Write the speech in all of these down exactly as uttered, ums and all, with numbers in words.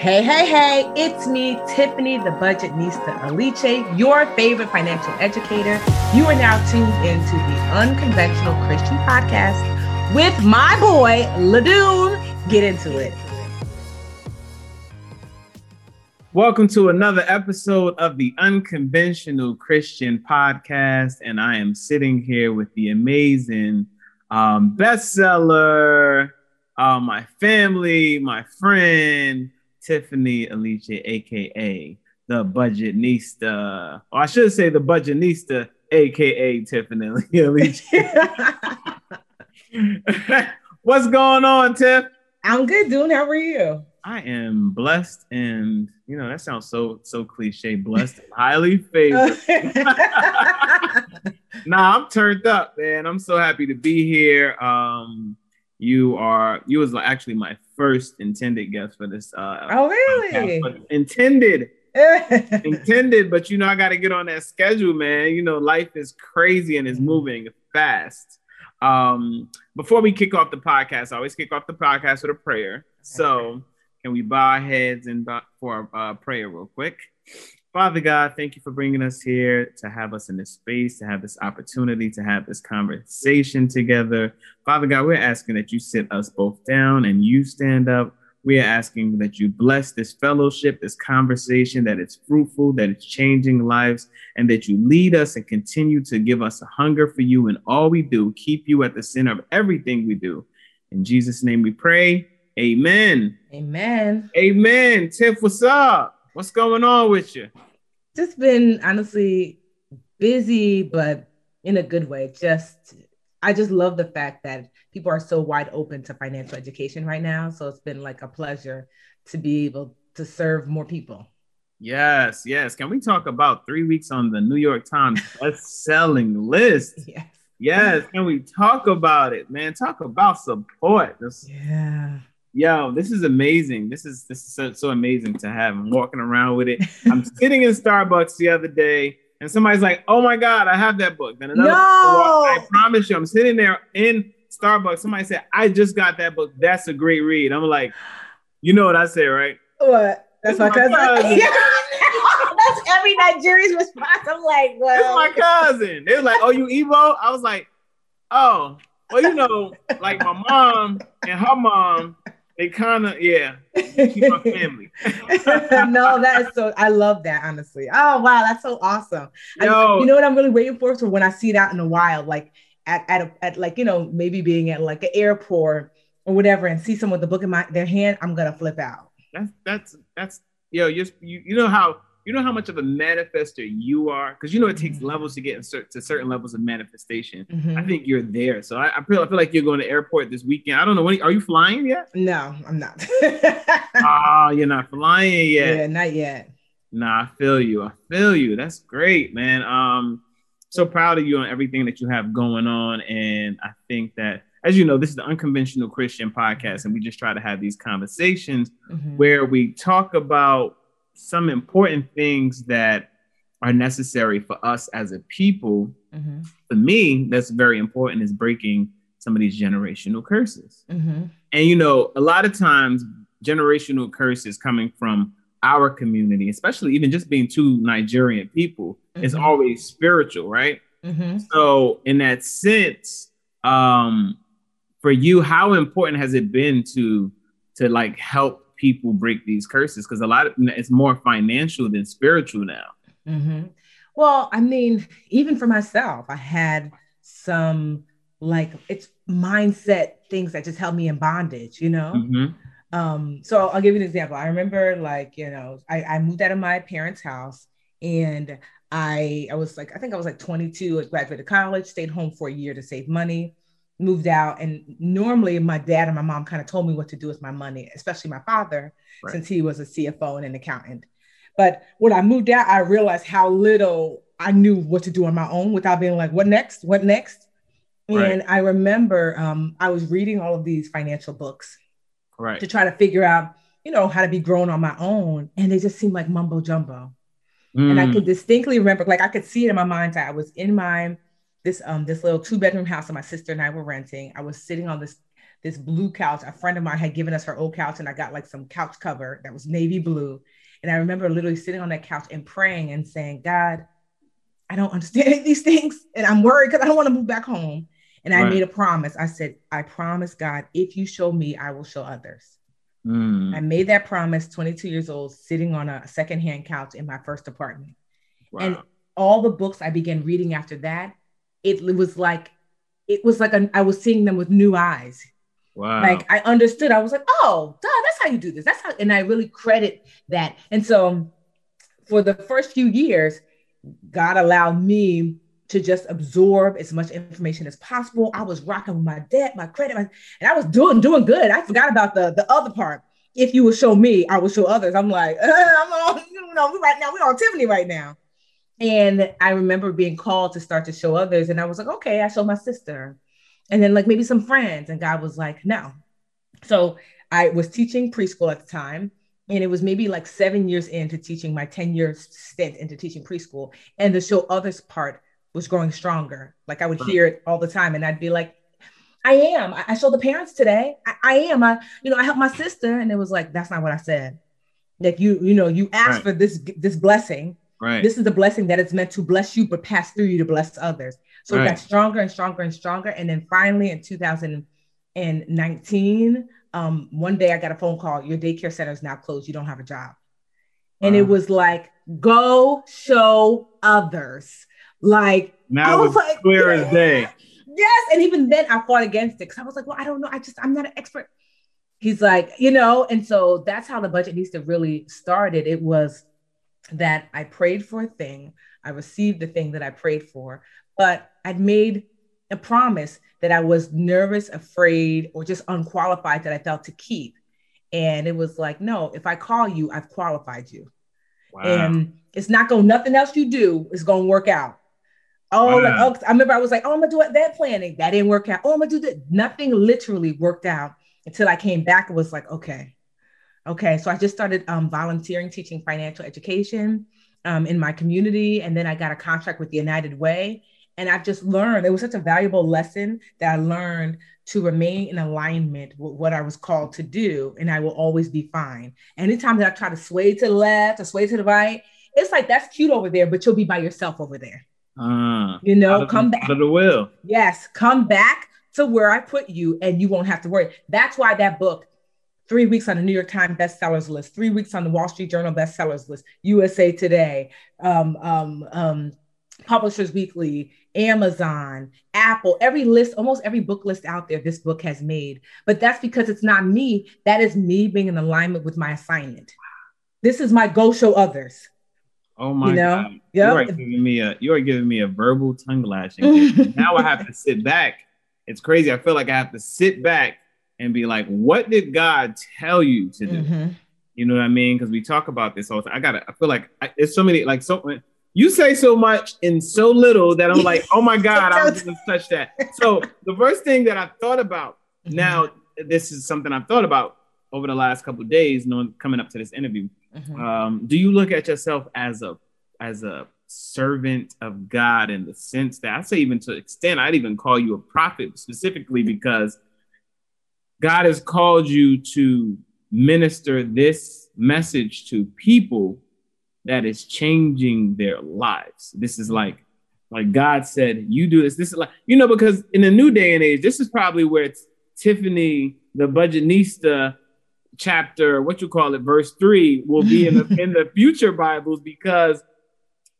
Hey, hey, hey, it's me, Tiffany, the Budgetnista Aliche, your favorite financial educator. You are now tuned into the Unconventional Christian Podcast with my boy, Ladun. Get into it. Welcome to another episode of the Unconventional Christian Podcast. And I am sitting here with the amazing um, bestseller, uh, my family, my friend, Tiffany Aliche, a k a. The Budgetnista. Or I should say the Budgetnista, a k a. Tiffany Aliche. What's going on, Tiff? I'm good, dude. How are you? I am blessed and, you know, that sounds so, so cliche, blessed and highly favored. Nah, I'm turned up, man. I'm so happy to be here. Um, you are, you was actually my first intended guest for this. Uh, oh, really? Podcast, intended. intended, but you know, I got to get on that schedule, man. You know, life is crazy and it's moving fast. Um, before we kick off the podcast, I always kick off the podcast with a prayer. So can we bow our heads and bow for our uh, prayer real quick? Father God, thank you for bringing us here, to have us in this space, to have this opportunity, to have this conversation together. Father God, we're asking that you sit us both down and you stand up. We are asking that you bless this fellowship, this conversation, that it's fruitful, that it's changing lives, and that you lead us and continue to give us a hunger for you in all we do. Keep you at the center of everything we do. In Jesus' name we pray. Amen. Amen. Amen. Tiff, what's up? What's going on with you? Just been honestly busy, but in a good way. Just, I just love the fact that people are so wide open to financial education right now. So it's been like a pleasure to be able to serve more people. Yes, yes. Can we talk about three weeks on the New York Times best-selling list? Yes. Yes. Can we talk about it, man? Talk about support. That's- yeah. Yo, this is amazing. This is this is so, so amazing to have. I'm walking around with it. I'm sitting in Starbucks the other day, and somebody's like, "Oh my God, I have that book." Then another, no! I promise you, I'm sitting there in Starbucks. Somebody said, "I just got that book. That's a great read." I'm like, "You know what I say, right?" What? That's my, my cousin. cousin. Yeah. That's every Nigerian's response. I'm like, "Well, it's my cousin." They were like, "Oh, you Igbo?" I was like, "Oh, well, you know, like my mom and her mom." They kind of, yeah, keep my family. No, that is so, I love that, honestly. Oh, wow, that's so awesome. Yo. I, you know what I'm really waiting for? For when I see it out in the wild, like at at, a, at like, you know, maybe being at like an airport or whatever and see someone with the book in my their hand, I'm going to flip out. That's, that's, that's, yo, you're, you you know how, you know how much of a manifester you are? Because you know it takes mm-hmm. levels to get in cer- to certain levels of manifestation. Mm-hmm. I think you're there. So I, I feel I feel like you're going to the airport this weekend. I don't know. When, are you flying yet? No, I'm not. Oh, you're not flying yet. Yeah, not yet. Nah, I feel you. I feel you. That's great, man. Um, so proud of you on everything that you have going on. And I think that, as you know, this is the Unconventional Christian Podcast, and we just try to have these conversations mm-hmm. where we talk about some important things that are necessary for us as a people. Mm-hmm. For me, that's very important, is breaking some of these generational curses. Mm-hmm. And, you know, a lot of times generational curses coming from our community, especially even just being two Nigerian people, mm-hmm. is always spiritual, right? Mm-hmm. So in that sense, um, for you, how important has it been to, to like help people break these curses? Because a lot of it's more financial than spiritual now. Mm-hmm. Well, I mean, even for myself, I had some like it's mindset things that just held me in bondage, you know? Mm-hmm. Um, so I'll give you an example. I remember like, you know, I, I moved out of my parents' house and I, I was like, I think I was like twenty-two. I graduated college, stayed home for a year to save money. Moved out, and normally my dad and my mom kind of told me what to do with my money, especially my father, right, since he was a C F O and an accountant. But when I moved out, I realized how little I knew what to do on my own without being like, what next? What next? Right. And I remember um, I was reading all of these financial books, right, to try to figure out, you know, how to be grown on my own. And they just seemed like mumbo jumbo. Mm. And I could distinctly remember, like I could see it in my mind's eye. I was in my This um this little two bedroom house that my sister and I were renting. I was sitting on this this blue couch. A friend of mine had given us her old couch, and I got like some couch cover that was navy blue. And I remember literally sitting on that couch and praying and saying, God, I don't understand any of these things. And I'm worried because I don't want to move back home. And right. I made a promise. I said, I promise God, if you show me, I will show others. Mm. I made that promise twenty-two years old, sitting on a secondhand couch in my first apartment. Wow. And all the books I began reading after that, it, it was like, it was like a, I was seeing them with new eyes. Wow. Like I understood. I was like, oh, duh, that's how you do this. That's how, and I really credit that. And so for the first few years, God allowed me to just absorb as much information as possible. I was rocking with my debt, my credit, my, and I was doing doing good. I forgot about the, the other part. If you will show me, I will show others. I'm like, uh, I'm on, you know, right now, we're on Tiffany right now. And I remember being called to start to show others. And I was like, okay, I showed my sister. And then like maybe some friends. And God was like, no. So I was teaching preschool at the time. And it was maybe like seven years into teaching, my ten year stint into teaching preschool. And the show others part was growing stronger. Like I would hear it all the time. And I'd be like, I am, I, I show the parents today. I, I am, I, you know, I helped my sister. And it was like, that's not what I said. Like you, you know, you asked right. for this, this blessing. Right. This is the blessing that it's meant to bless you, but pass through you to bless others. So right. it got stronger and stronger and stronger. And then finally in two thousand nineteen, um, one day I got a phone call, your daycare center is now closed. You don't have a job. And wow. it was like, go show others. Like, now I was like, clear as day. Yes. And even then I fought against it because I was like, well, I don't know. I just, I'm not an expert. He's like, you know, and so that's how the Budgetnista really started. It was that I prayed for a thing. I received the thing that I prayed for, but I'd made a promise that I was nervous, afraid, or just unqualified that I felt to keep. And it was like, no, if I call you, I've qualified you. Wow. And it's not going, nothing else you do is going to work out. Oh, wow. Like, oh, I remember I was like, oh, I'm going to do it, that planning. That didn't work out. Oh, I'm going to do that. Nothing literally worked out until I came back and was like, okay. Okay. So I just started um, volunteering, teaching financial education um, in my community. And then I got a contract with the United Way. And I've just learned, it was such a valuable lesson that I learned to remain in alignment with what I was called to do. And I will always be fine. Anytime that I try to sway to the left or sway to the right, it's like, that's cute over there, but you'll be by yourself over there. Uh, you know, come the, back. Out of the will. Yes. Come back to where I put you and you won't have to worry. That's why that book, three weeks on the New York Times bestsellers list, three weeks on the Wall Street Journal bestsellers list, U S A Today, um, um, um, Publishers Weekly, Amazon, Apple, every list, almost every book list out there, this book has made. But that's because it's not me. That is me being in alignment with my assignment. This is my go show others. Oh my you know? God. Yep. You are giving me a, you are giving me a verbal tongue lashing. Now I have to sit back. It's crazy. I feel like I have to sit back and be like, what did God tell you to do? Mm-hmm. You know what I mean? Because we talk about this all the time. I gotta, I feel like I, it's so many, like so, you say so much in so little that I'm like, oh my God, I was gonna touch that. So the first thing that I thought about mm-hmm. now, this is something I've thought about over the last couple of days, knowing coming up to this interview. Mm-hmm. Um, do you look at yourself as a, as a servant of God in the sense that I say even to extent, I'd even call you a prophet specifically because God has called you to minister this message to people that is changing their lives. This is like, like God said, you do this. This is like, you know, because in the new day and age, this is probably where it's Tiffany, the Budgetnista chapter, what you call it, verse three will be in the, in the future Bibles, because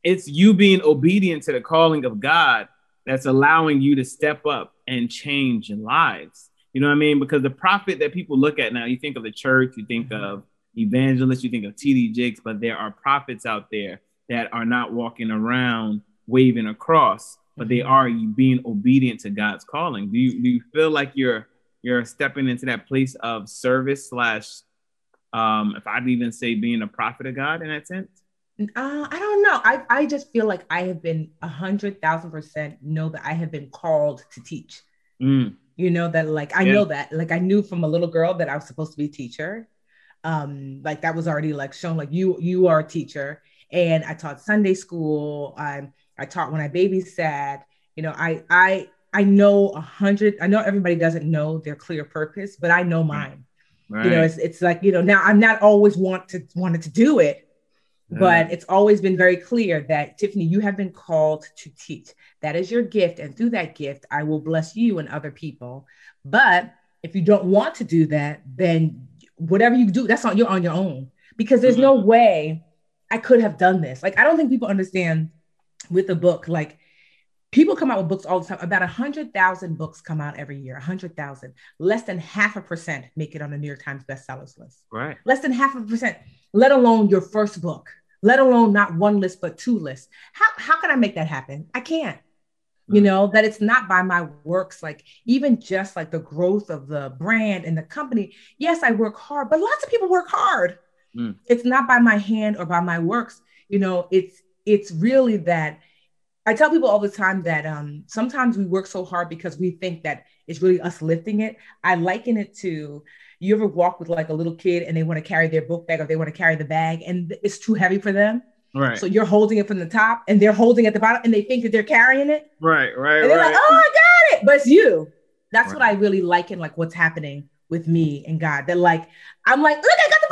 it's you being obedient to the calling of God that's allowing you to step up and change lives. You know what I mean? Because the prophet that people look at now, you think of the church, you think mm-hmm. of evangelists, you think of T D Jakes, but there are prophets out there that are not walking around waving a cross, but mm-hmm. they are being obedient to God's calling. Do you do you feel like you're you're stepping into that place of service slash, um, if I'd even say being a prophet of God in that sense? Uh, I don't know. I, I just feel like I have been one hundred thousand percent know that I have been called to teach. Mm. You know, that like, I yeah. know that, like I knew from a little girl that I was supposed to be a teacher. Um, like that was already like shown, like you, you are a teacher. And I taught Sunday school. I, I taught when I babysat, you know, I, I, I know a hundred, I know everybody doesn't know their clear purpose, but I know mine. Right. You know, it's it's like, you know, now I'm not always want to wanted to do it, yeah. but it's always been very clear that, Tiffany, you have been called to teach. That is your gift. And through that gift, I will bless you and other people. But if you don't want to do that, then whatever you do, that's on you're on your own, because there's mm-hmm. no way I could have done this. Like, I don't think people understand with a book, like, people come out with books all the time. About one hundred thousand books come out every year, one hundred thousand. Less than half a percent make it on the New York Times bestsellers list. Right. Less than half a percent, let alone your first book, let alone not one list, but two lists. How how can I make that happen? I can't. Mm-hmm. You know, that it's not by my works, like even just like the growth of the brand and the company. Yes, I work hard, but lots of people work hard. Mm. It's not by my hand or by my works. You know, it's it's really that. I tell people all the time that um, sometimes we work so hard because we think that it's really us lifting it. I liken it to, you ever walk with like a little kid and they want to carry their book bag, or they want to carry the bag and it's too heavy for them. Right. So you're holding it from the top and they're holding it at the bottom and they think that they're carrying it. Right, right, and they're right. Like, oh, I got it. But it's you. That's right. What I really liken, like what's happening with me and God. They're like, I'm like, look, I got the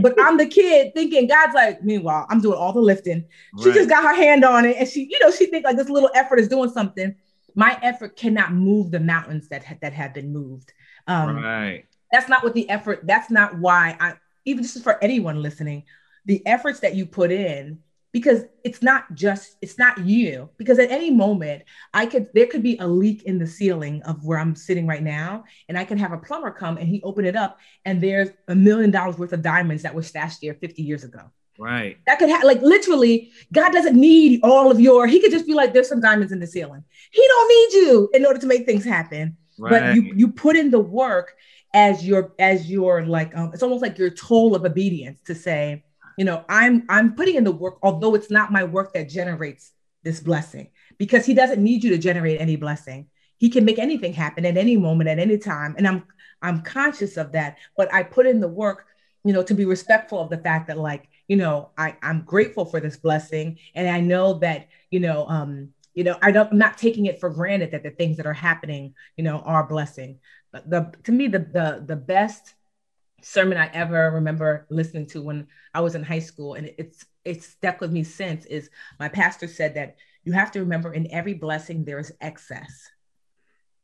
but I'm the kid thinking God's like, meanwhile, I'm doing all the lifting. She right. just got her hand on it. And she, you know, she think like this little effort is doing something. My effort cannot move the mountains that, ha- that have been moved. Um, right. That's not what the effort, that's not why I, even just for anyone listening, the efforts that you put in, because it's not just, it's not you, because at any moment I could, there could be a leak in the ceiling of where I'm sitting right now. And I can have a plumber come and he open it up and there's a million dollars worth of diamonds that were stashed there fifty years ago. Right. That could have, like, literally God doesn't need all of your, he could just be like, there's some diamonds in the ceiling. He don't need you in order to make things happen. Right. But you, you put in the work as your, as your like, um, it's almost like your toll of obedience to say, you know, I'm I'm putting in the work, although it's not my work that generates this blessing, because he doesn't need you to generate any blessing. He can make anything happen at any moment, at any time. And I'm I'm conscious of that. But I put in the work, you know, to be respectful of the fact that, like, you know, I, I'm grateful for this blessing. And I know that, you know, um, you know, I don't, I'm not taking it for granted that the things that are happening, you know, are a blessing. But the to me, the the the best sermon I ever remember listening to when I was in high school, and it's it's stuck with me since, is my pastor said that you have to remember in every blessing there is excess,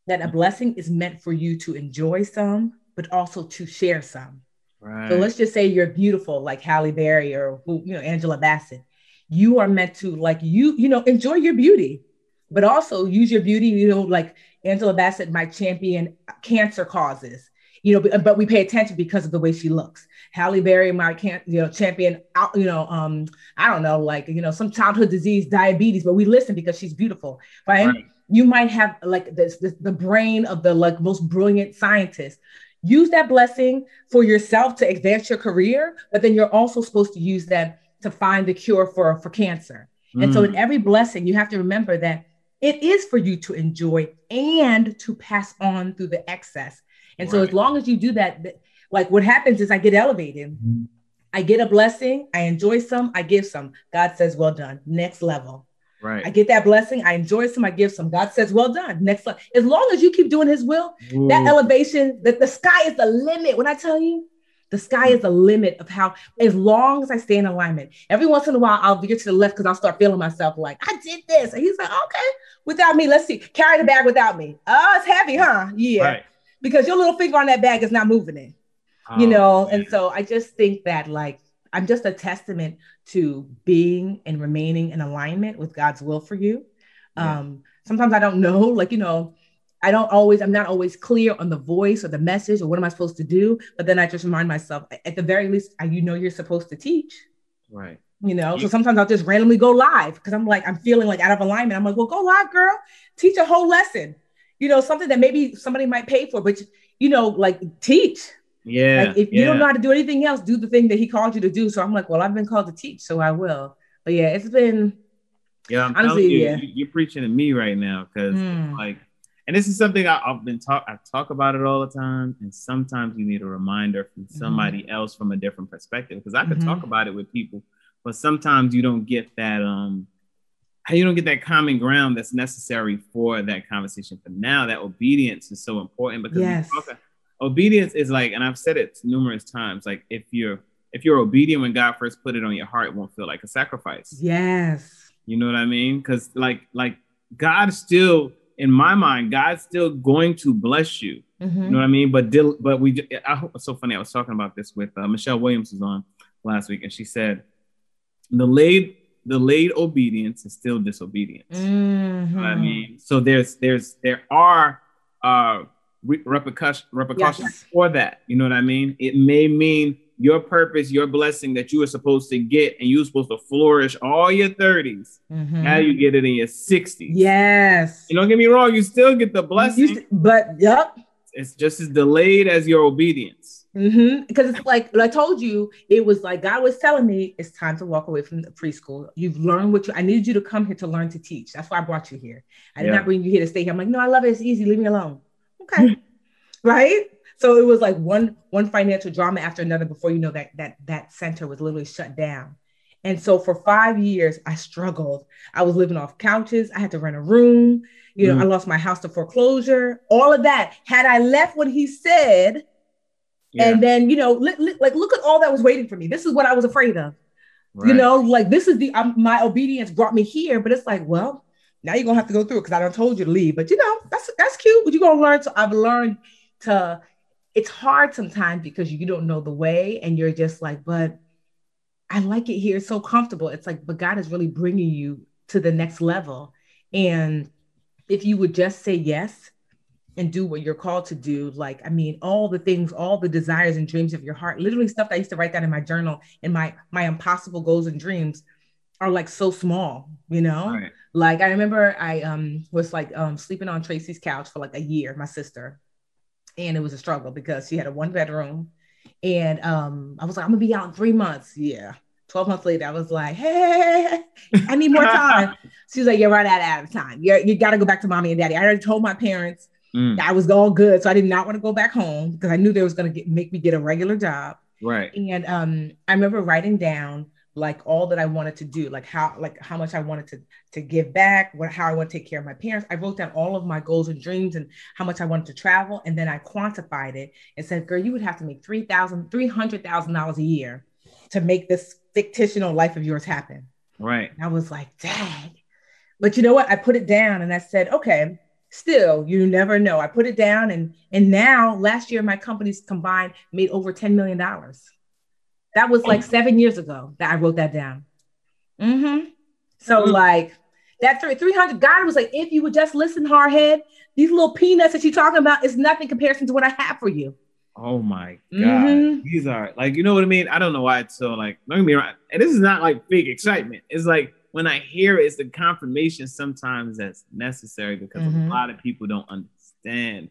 that a blessing is meant for you to enjoy some, but also to share some. Right. So let's just say you're beautiful, like Halle Berry or, you know, Angela Bassett. You are meant to, like, you you know, enjoy your beauty, but also use your beauty. You know, like Angela Bassett might champion cancer causes. You know, but, but we pay attention because of the way she looks. Halle Berry, my can't, you know, champion, you know, um, I don't know, like, you know, some childhood disease, diabetes, but we listen because she's beautiful, right? Right. You might have like this, this, the brain of the like most brilliant scientist. Use that blessing for yourself to advance your career, but then you're also supposed to use that to find the cure for, for cancer. Mm. And so in every blessing, you have to remember that it is for you to enjoy and to pass on through the excess. And so right. as long as you do that, th- like what happens is I get elevated. Mm-hmm. I get a blessing. I enjoy some. I give some. God says, well done. Next level. Right. I get that blessing. I enjoy some. I give some. God says, well done. Next level. As long as you keep doing his will, ooh. That elevation, that the sky is the limit. When I tell you, the sky is the limit of how, as long as I stay in alignment. Every once in a while, I'll veer to the left because I'll start feeling myself like, I did this. And he's like, okay, without me, let's see. Carry the bag without me. Oh, it's heavy, huh? Yeah. Right. Because your little finger on that bag is not moving it, you oh, know? Man. And so I just think that, like, I'm just a testament to being and remaining in alignment with God's will for you. Yeah. Um, sometimes I don't know, like, you know, I don't always, I'm not always clear on the voice or the message or what am I supposed to do? But then I just remind myself, at the very least, I, you know, you're supposed to teach. Right. You know, so sometimes I'll just randomly go live because I'm like, I'm feeling like out of alignment. I'm like, well, go live, girl, teach a whole lesson. You know, something that maybe somebody might pay for, but, you know, like teach. Yeah. Like, if yeah. you don't know how to do anything else, do the thing that he called you to do. So I'm like, well, I've been called to teach, so I will. But yeah, it's been. Yeah, I'm honestly, telling you, yeah. you're preaching to me right now because mm. like, and this is something I, I've been talk. I talk about it all the time, and sometimes you need a reminder from somebody mm. else from a different perspective, because I could mm-hmm. talk about it with people, but sometimes you don't get that um how you don't get that common ground that's necessary for that conversation. For now, that obedience is so important, because yes. talking, obedience is like, and I've said it numerous times, like if you're, if you're obedient when God first put it on your heart, it won't feel like a sacrifice. Yes. You know what I mean? Cause like, like God still, in my mind, God's still going to bless you. Mm-hmm. You know what I mean? But, dil- but we, I hope it's so funny. I was talking about this with uh, Michelle Williams was on last week, and she said, delayed, delayed obedience is still disobedience. Mm-hmm. You know what I mean? So there's, there's, there are, uh, re- repercussion, repercussions yes. for that. You know what I mean? It may mean your purpose, your blessing that you were supposed to get, and you were supposed to flourish all your thirties. Mm-hmm. Now you get it in your sixties. Yes. And don't get me wrong, you still get the blessing. St- but, yep. It's just as delayed as your obedience. Mm-hmm. Because it's like, I told you, it was like God was telling me, it's time to walk away from the preschool. You've learned what you, I needed you to come here to learn to teach. That's why I brought you here. I did yeah. not bring you here to stay here. I'm like, no, I love it. It's easy. Leave me alone. Okay. Right? So it was like one one financial drama after another before, you know, that that that center was literally shut down. And so for five years, I struggled. I was living off couches. I had to rent a room. You know, mm. I lost my house to foreclosure, all of that. Had I left what he said, yeah. and then, you know, li- li- like, look at all that was waiting for me. This is what I was afraid of. Right. You know, like, this is the, um, my obedience brought me here. But it's like, well, now you're going to have to go through it because I done told you to leave. But, you know, that's that's cute. But you're going to learn to, I've learned to, it's hard sometimes because you don't know the way. And you're just like, but I like it here. It's so comfortable. It's like, but God is really bringing you to the next level. And if you would just say yes and do what you're called to do, like, I mean, all the things, all the desires and dreams of your heart, literally stuff that I used to write down in my journal, and my, my impossible goals and dreams are like so small, you know, right. Like, I remember I um was like um sleeping on Tracy's couch for like a year, my sister. And it was a struggle because she had a one bedroom. And um, I was like, I'm gonna be out in three months. Yeah. twelve months later, I was like, hey, I need more time. She was like, you're right out of time. You're, you got to go back to mommy and daddy. I already told my parents mm. that I was all good. So I did not want to go back home because I knew they was going to make me get a regular job. Right. And um, I remember writing down like all that I wanted to do, like how, like how much I wanted to, to give back, what, how I want to take care of my parents. I wrote down all of my goals and dreams and how much I wanted to travel. And then I quantified it and said, girl, you would have to make three thousand dollars, three hundred thousand dollars a year to make this fictional life of yours happen. Right. And I was like, dang. But you know what? I put it down and I said, okay, still, you never know. I put it down. And, and now last year, my companies combined made over ten million dollars. That was like seven years ago that I wrote that down. Mm-hmm. So mm-hmm. like that three hundred, God was like, if you would just listen, hardhead, these little peanuts that you're talking about is nothing in comparison to what I have for you. Oh my God. Mm-hmm. These are like, you know what I mean? I don't know why it's so like, don't get me wrong. And this is not like big excitement. It's like when I hear it, it's the confirmation sometimes that's necessary because mm-hmm. a lot of people don't understand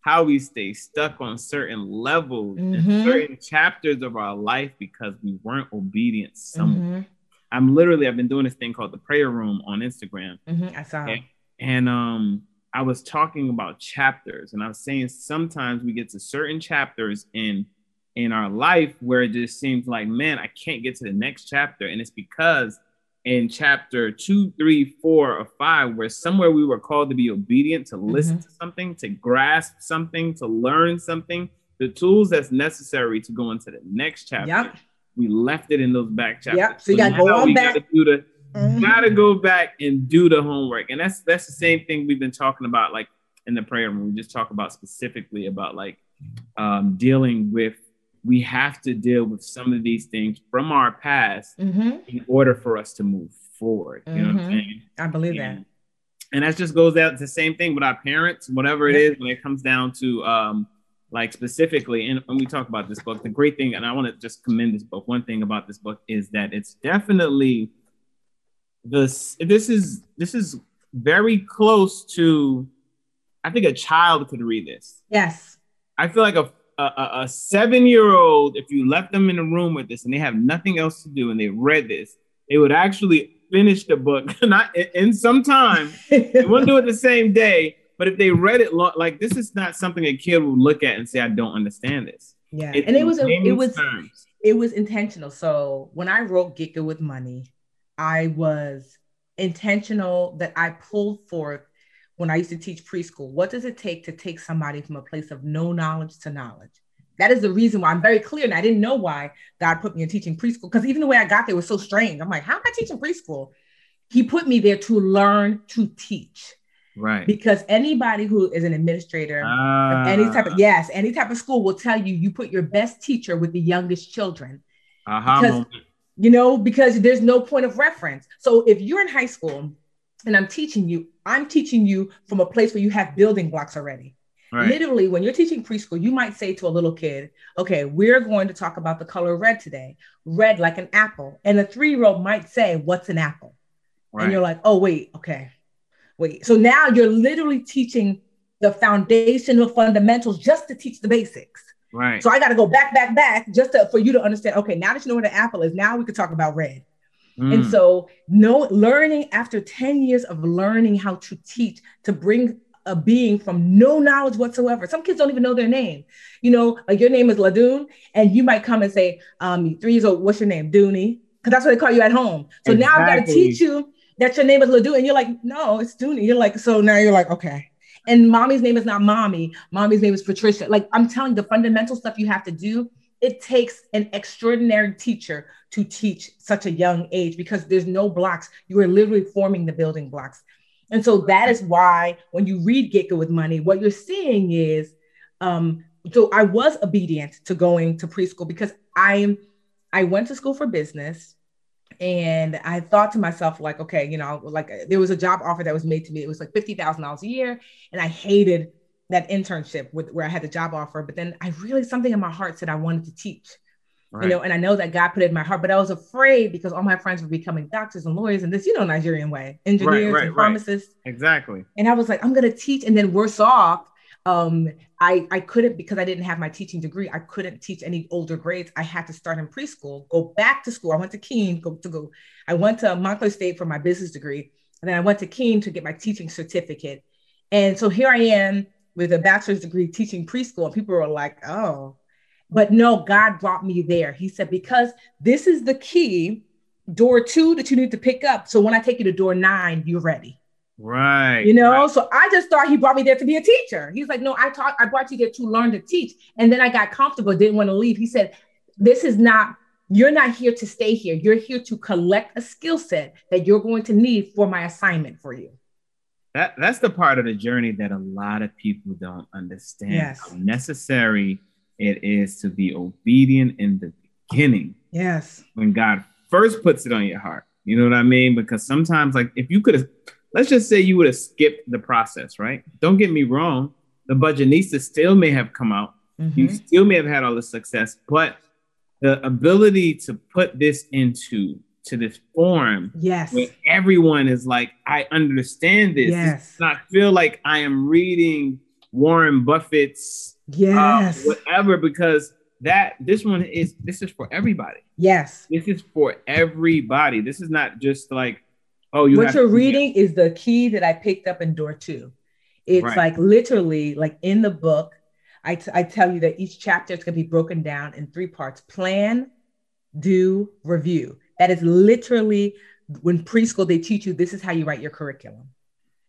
how we stay stuck on certain levels mm-hmm. and certain chapters of our life because we weren't obedient somewhere. Mm-hmm. I'm literally, I've been doing this thing called the prayer room on Instagram. Mm-hmm. I saw it. And um, I was talking about chapters, and I was saying sometimes we get to certain chapters in, in our life where it just seems like, man, I can't get to the next chapter. And it's because in chapter two, three, four, or five, where somewhere we were called to be obedient, to listen mm-hmm. to something, to grasp something, to learn something, the tools that's necessary to go into the next chapter. Yep. We left it in those back chapters. Yep. So you gotta so go on back. Gotta, do the, mm-hmm. gotta go back and do the homework. And that's that's the same thing we've been talking about, like in the prayer room. We just talk about specifically about like um, dealing with, we have to deal with some of these things from our past mm-hmm. in order for us to move forward. You mm-hmm. know what I'm saying? I believe and, that. And that just goes out the same thing with our parents, whatever it yeah. is, when it comes down to um, like specifically, and when we talk about this book, the great thing, and I want to just commend this book. One thing about this book is that it's definitely this, this is, this is very close to, I think a child could read this. Yes. I feel like a, A, a, a seven-year-old, if you left them in a room with this and they have nothing else to do and they read this, they would actually finish the book not in, in some time. They wouldn't do it the same day, but if they read it, lo- like this is not something a kid would look at and say, I don't understand this. Yeah, it, and it was it was terms. It was intentional. So when I wrote Get Good with Money, I was intentional that I pulled forth when I used to teach preschool. What does it take to take somebody from a place of no knowledge to knowledge? That is the reason why I'm very clear. And I didn't know why God put me in teaching preschool, because even the way I got there was so strange. I'm like, how am I teaching preschool? He put me there to learn to teach. Right. Because anybody who is an administrator ah. of any type of, yes, any type of school will tell you, you put your best teacher with the youngest children. Aha. Because, you know, because there's no point of reference. So if you're in high school and I'm teaching you, I'm teaching you from a place where you have building blocks already. Right. Literally, when you're teaching preschool, you might say to a little kid, okay, we're going to talk about the color red today. Red like an apple. And a three-year-old might say, what's an apple? Right. And you're like, oh, wait, okay. Wait, so now you're literally teaching the foundational fundamentals just to teach the basics. Right. So I got to go back, back, back just to, for you to understand, okay, now that you know what an apple is, now we can talk about red. Mm. And so no learning after ten years of learning how to teach, to bring a being from no knowledge whatsoever. Some kids don't even know their name. You know, like your name is Ladun, and you might come and say, um, three years old, what's your name? Dooney. Because that's what they call you at home. So exactly. Now I've got to teach you that your name is Ladun, and you're like, no, it's Dooney. You're like, so now you're like, okay. And mommy's name is not mommy. Mommy's name is Patricia. Like, I'm telling you, the fundamental stuff you have to do, it takes an extraordinary teacher to teach such a young age, because there's no blocks. You are literally forming the building blocks. And so that is why when you read Get Good with Money, what you're seeing is, um, so I was obedient to going to preschool, because I I went to school for business. And I thought to myself, like, okay, you know, like there was a job offer that was made to me. It was like fifty thousand dollars a year. And I hated that internship with, where I had the job offer. But then I really, something in my heart said I wanted to teach, right. You know, and I know that God put it in my heart, but I was afraid because all my friends were becoming doctors and lawyers and this, you know, Nigerian way, engineers right, right, and pharmacists. Right. Exactly. And I was like, I'm going to teach. And then worse off, um, I, I couldn't, because I didn't have my teaching degree. I couldn't teach any older grades. I had to start in preschool, go back to school. I went to Keene go, to go. I went to Montclair State for my business degree. And then I went to Keene to get my teaching certificate. And so here I am with a bachelor's degree teaching preschool. And people were like, oh, but no, God brought me there. He said, because this is the key door two that you need to pick up. So when I take you to door nine, you're ready. Right. You know, right. So I just thought he brought me there to be a teacher. He's like, no, I taught, I brought you there to learn to teach. And then I got comfortable, didn't want to leave. He said, this is not, you're not here to stay here. You're here to collect a skill set that you're going to need for my assignment for you. That That's the part of the journey that a lot of people don't understand. Yes. How necessary it is to be obedient in the beginning. Yes. When God first puts it on your heart. You know what I mean? Because sometimes, like, if you could have, let's just say you would have skipped the process, right? Don't get me wrong. The Budgetnista still may have come out. Mm-hmm. You still may have had all the success, but the ability to put this into to this form, yes, where everyone is like, I understand this. Yes. This does not feel like I am reading Warren Buffett's yes, uh, whatever, because that this one is this is for everybody. Yes, this is for everybody. This is not just like, oh, you what you're reading it. Is the key that I picked up in door two. It's right. Like literally like in the book, I, t- I tell you that each chapter is going to be broken down in three parts: plan, do, review. That is literally when preschool, they teach you, this is how you write your curriculum.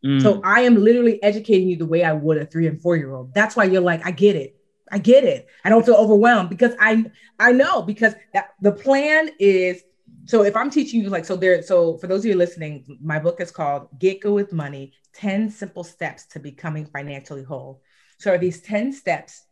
Mm. So I am literally educating you the way I would a three and four-year-old. That's why you're like, I get it. I get it. I don't feel overwhelmed because I, I know because that, the plan is, so if I'm teaching you like, so there, so for those of you listening, my book is called Get Good with Money, ten Simple Steps to Becoming Financially Whole. So are these ten steps,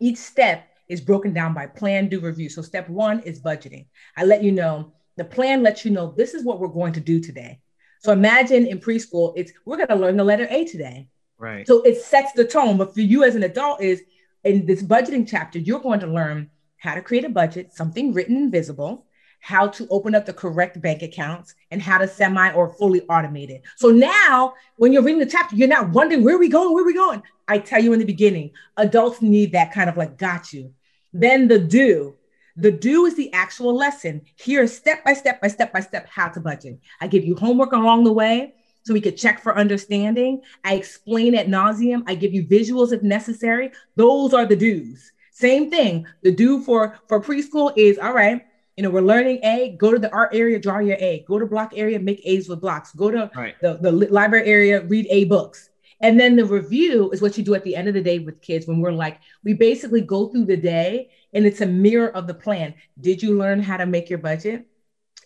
each step is broken down by plan, do, review. So step one is budgeting. I let you know, the plan lets you know, this is what we're going to do today. So imagine in preschool, it's, we're going to learn the letter A today. Right. So it sets the tone. But for you as an adult is in this budgeting chapter, you're going to learn how to create a budget, something written and visible, how to open up the correct bank accounts, and how to semi or fully automate it. So now when you're reading the chapter, you're not wondering, where are we going? Where are we going? I tell you in the beginning, adults need that kind of like, got you. Then the do, the do is the actual lesson. Here's step by step by step by step, how to budget. I give you homework along the way so we could check for understanding. I explain ad nauseum. I give you visuals if necessary. Those are the do's. Same thing. The do for, for preschool is, all right, You know, we're learning A, go to the art area, draw your A, go to block area, make A's with blocks, go to right. the, the library area, read A books. And then the review is what you do at the end of the day with kids when we're like, we basically go through the day and it's a mirror of the plan. Did you learn how to make your budget?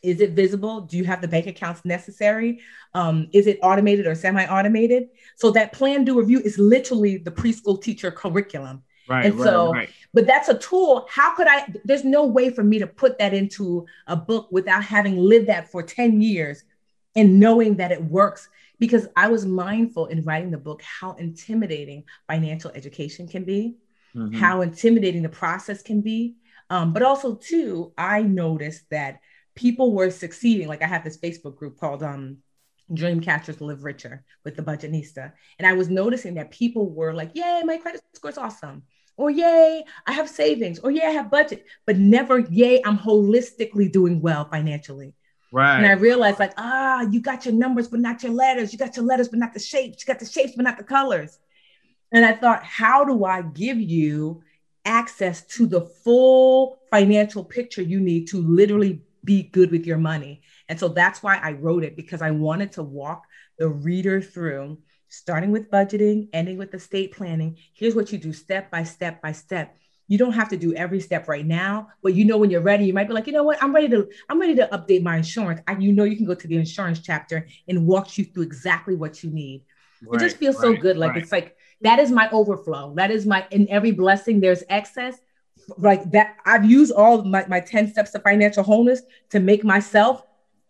Is it visible? Do you have the bank accounts necessary? Um, is it automated or semi-automated? So that plan, do, review is literally the preschool teacher curriculum. Right, and right, so, right. But that's a tool. How could I, there's no way for me to put that into a book without having lived that for ten years and knowing that it works, because I was mindful in writing the book, how intimidating financial education can be, mm-hmm. how intimidating the process can be. Um, but also too, I noticed that people were succeeding. Like I have this Facebook group called um, Dream Catchers Live Richer with the Budgetnista. And I was noticing that people were like, yay, my credit score is awesome. Or yay, I have savings, or yeah, I have budget, but never, yay, I'm holistically doing well financially. Right. And I realized like, ah, you got your numbers, but not your letters. You got your letters, but not the shapes. You got the shapes, but not the colors. And I thought, how do I give you access to the full financial picture you need to literally be good with your money? And so that's why I wrote it, because I wanted to walk the reader through, starting with budgeting, ending with estate planning. Here's what you do step by step by step. You don't have to do every step right now, but you know, when you're ready, you might be like, you know what, I'm ready to, I'm ready to update my insurance. I, you know, you can go to the insurance chapter and walk you through exactly what you need. Right, it just feels right, so good. Like, right. It's like, that is my overflow. That is my, in every blessing, there's excess. Like that, I've used all my, my ten steps to financial wholeness to make myself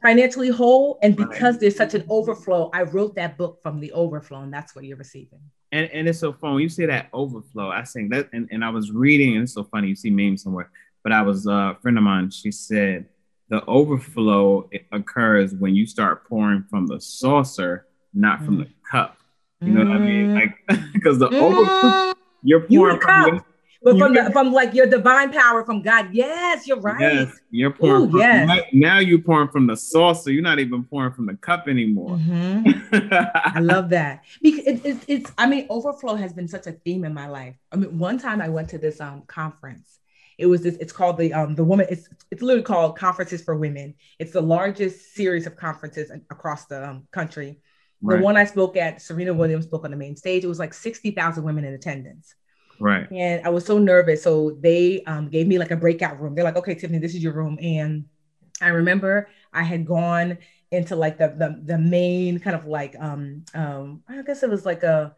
financially whole. And because there's such an overflow, I wrote that book from the overflow, and that's what you're receiving. And, and it's so fun. When you say that overflow, I think that, and, and I was reading, and it's so funny, you see memes somewhere, but I was uh, a friend of mine, she said, the overflow occurs when you start pouring from the saucer, not from mm. the cup. You know mm. what I mean? Like, because the mm. overflow, you're pouring you from the But from, the, from like your divine power from God. Yes, you're right. Yes, you're pouring. Ooh, from, yes. Right now you're pouring from the saucer. You're not even pouring from the cup anymore. Mm-hmm. I love that. Because it, it, it's, I mean, overflow has been such a theme in my life. I mean, one time I went to this um conference. It was this, it's called the, um the woman, it's it's literally called Conferences for Women. It's the largest series of conferences across the um, country. Right. The one I spoke at, Serena Williams spoke on the main stage. It was like sixty thousand women in attendance. Right. And I was so nervous. So they um, gave me like a breakout room. They're like, okay, Tiffany, this is your room. And I remember I had gone into like the the, the main kind of like, um, um, I guess it was like a,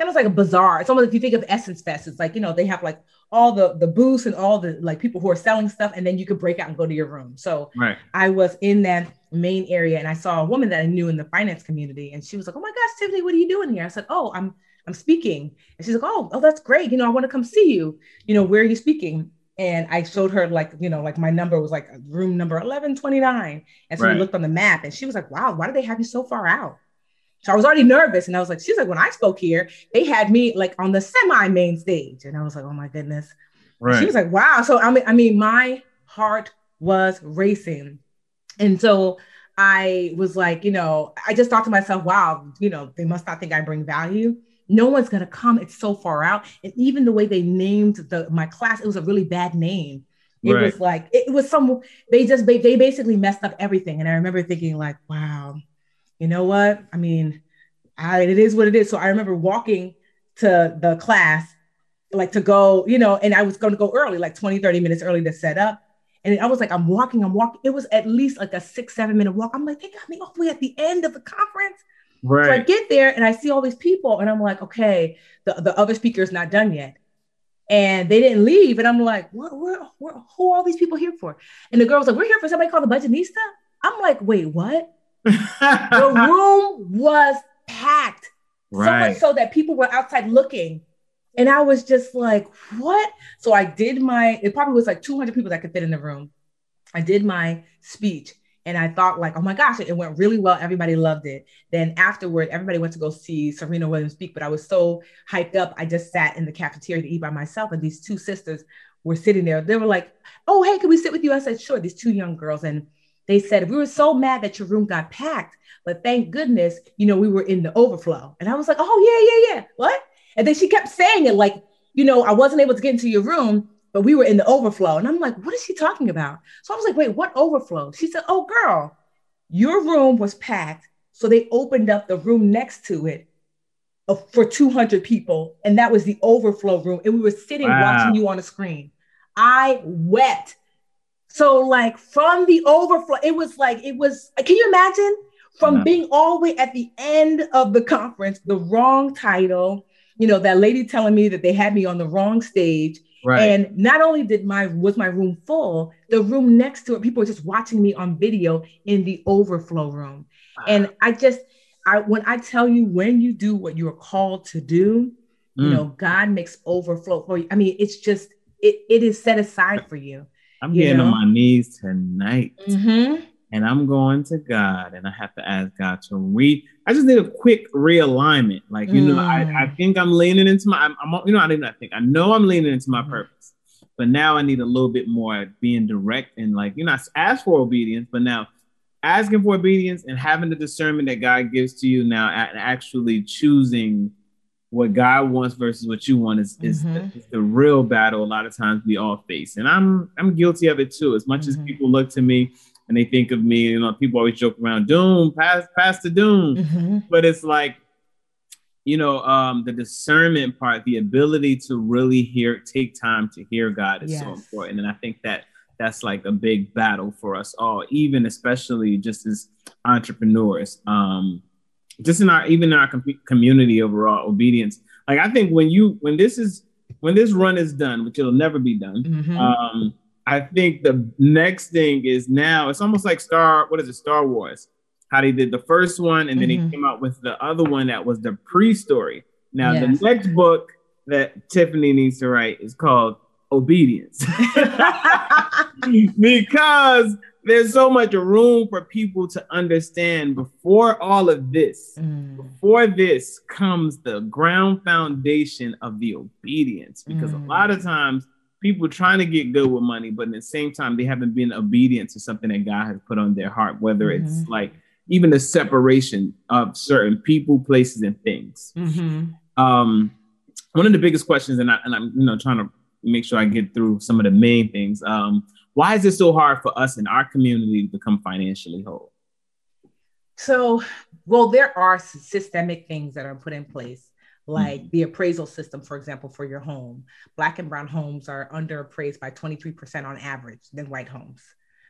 it was like a bazaar. It's almost, if you think of Essence Fest, it's like, you know, they have like all the, the booths and all the like people who are selling stuff, and then you could break out and go to your room. So right. I was in that main area and I saw a woman that I knew in the finance community. And she was like, oh my gosh, Tiffany, what are you doing here? I said, oh, I'm I'm speaking. And she's like, oh, oh, that's great. You know, I want to come see you. You know, where are you speaking? And I showed her like, you know, like my number was like room number eleven twenty-nine. And so right. we looked on the map and she was like, wow, why do they have you so far out? So I was already nervous. And I was like, she's like, when I spoke here, they had me like on the semi main stage. And I was like, oh my goodness. Right. She was like, wow. So I mean, I mean, my heart was racing. And so I was like, you know, I just thought to myself, wow, you know, they must not think I bring value. No one's going to come. It's so far out. And even the way they named the my class, it was a really bad name. It right. was like, it was some, they just, they, they basically messed up everything. And I remember thinking like, wow, you know what? I mean, I, it is what it is. So I remember walking to the class, like to go, you know, and I was going to go early, like twenty, thirty minutes early to set up. And I was like, I'm walking, I'm walking. It was at least like a six, seven minute walk. I'm like, they got me all the way at the end of the conference. Right. So I get there and I see all these people and I'm like, okay, the, the other speaker is not done yet. And they didn't leave. And I'm like, what, where, where, who are all these people here for? And the girl was like, we're here for somebody called the Budgetnista. I'm like, wait, what? The room was packed. Right. So much so that people were outside looking. And I was just like, what? So I did my, it probably was like two hundred people that could fit in the room. I did my speech. And I thought like, oh my gosh, it went really well. Everybody loved it. Then afterward, everybody went to go see Serena Williams speak, but I was so hyped up. I just sat in the cafeteria to eat by myself. And these two sisters were sitting there. They were like, oh, hey, can we sit with you? I said, sure. These two young girls. And they said, we were so mad that your room got packed, but thank goodness, you know, we were in the overflow. And I was like, oh yeah, yeah, yeah. What? And then she kept saying it like, you know, I wasn't able to get into your room, but we were in the overflow. And I'm like, what is she talking about? So I was like, wait, what overflow? She said, oh, girl, your room was packed. So they opened up the room next to it for two hundred people. And that was the overflow room. And we were sitting wow. watching you on a screen. I wept. So like from the overflow, it was like, it was, can you imagine? From yeah. being all the way at the end of the conference, the wrong title, you know, that lady telling me that they had me on the wrong stage. Right. And not only did my, was my room full, the room next to it, people were just watching me on video in the overflow room. Wow. And I just, I, when I tell you, when you do what you're called to do, mm. you know, God makes overflow for you. I mean, it's just, it it is set aside for you. I'm you getting know? on my knees tonight. Mm-hmm. And I'm going to God, and I have to ask God to read. I just need a quick realignment. Like, you mm. know, I, I think I'm leaning into my, I'm, I'm, you know, I didn't I think, I know I'm leaning into my mm. purpose, but now I need a little bit more being direct and like, you know, I asked for obedience, but now asking for obedience and having the discernment that God gives to you now and actually choosing what God wants versus what you want is, is, mm-hmm. the, is the real battle a lot of times we all face. And I'm, I'm guilty of it too. As much mm-hmm. as people look to me, and they think of me, you know, people always joke around, doom, past, past the doom. Mm-hmm. But it's like, you know, um, the discernment part, the ability to really hear, take time to hear God is yes. so important. And I think that that's like a big battle for us all, even especially just as entrepreneurs, um, just in our, even in our com- community overall, obedience. Like, I think when you, when this is, when this run is done, which it'll never be done, mm-hmm. um, I think the next thing is now it's almost like Star, what is it, Star Wars, how they did the first one and then mm-hmm. he came out with the other one that was the pre-story. Now, yes. the next book that Tiffany needs to write is called Obedience. Because there's so much room for people to understand before all of this, mm. before this comes the ground foundation of the obedience. Because mm. a lot of times, people trying to get good with money, but at the same time, they haven't been obedient to something that God has put on their heart, whether mm-hmm. it's like even the separation of certain people, places, and things. Mm-hmm. Um, one of the biggest questions, and, I, and I'm you know trying to make sure I get through some of the main things. Um, why is it so hard for us in our community to become financially whole? So, well, there are systemic things that are put in place. Like mm-hmm. the appraisal system, for example, for your home. Black and brown homes are underappraised by twenty-three percent on average than white homes.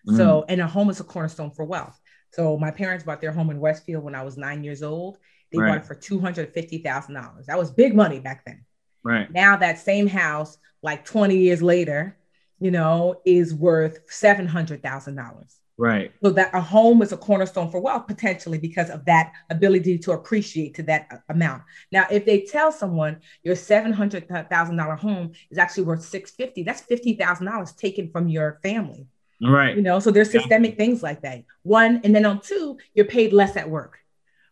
Mm-hmm. So, and a home is a cornerstone for wealth. So my parents bought their home in Westfield when I was nine years old. They right. bought it for two hundred fifty thousand dollars. That was big money back then. Right. Now that same house, like twenty years later, you know, is worth seven hundred thousand dollars. Right. So that a home is a cornerstone for wealth potentially because of that ability to appreciate to that amount. Now, if they tell someone your seven hundred thousand dollars home is actually worth six hundred fifty thousand dollars, that's fifty thousand dollars taken from your family. Right. You know, so there's systemic yeah. things like that. One, and then on two, you're paid less at work.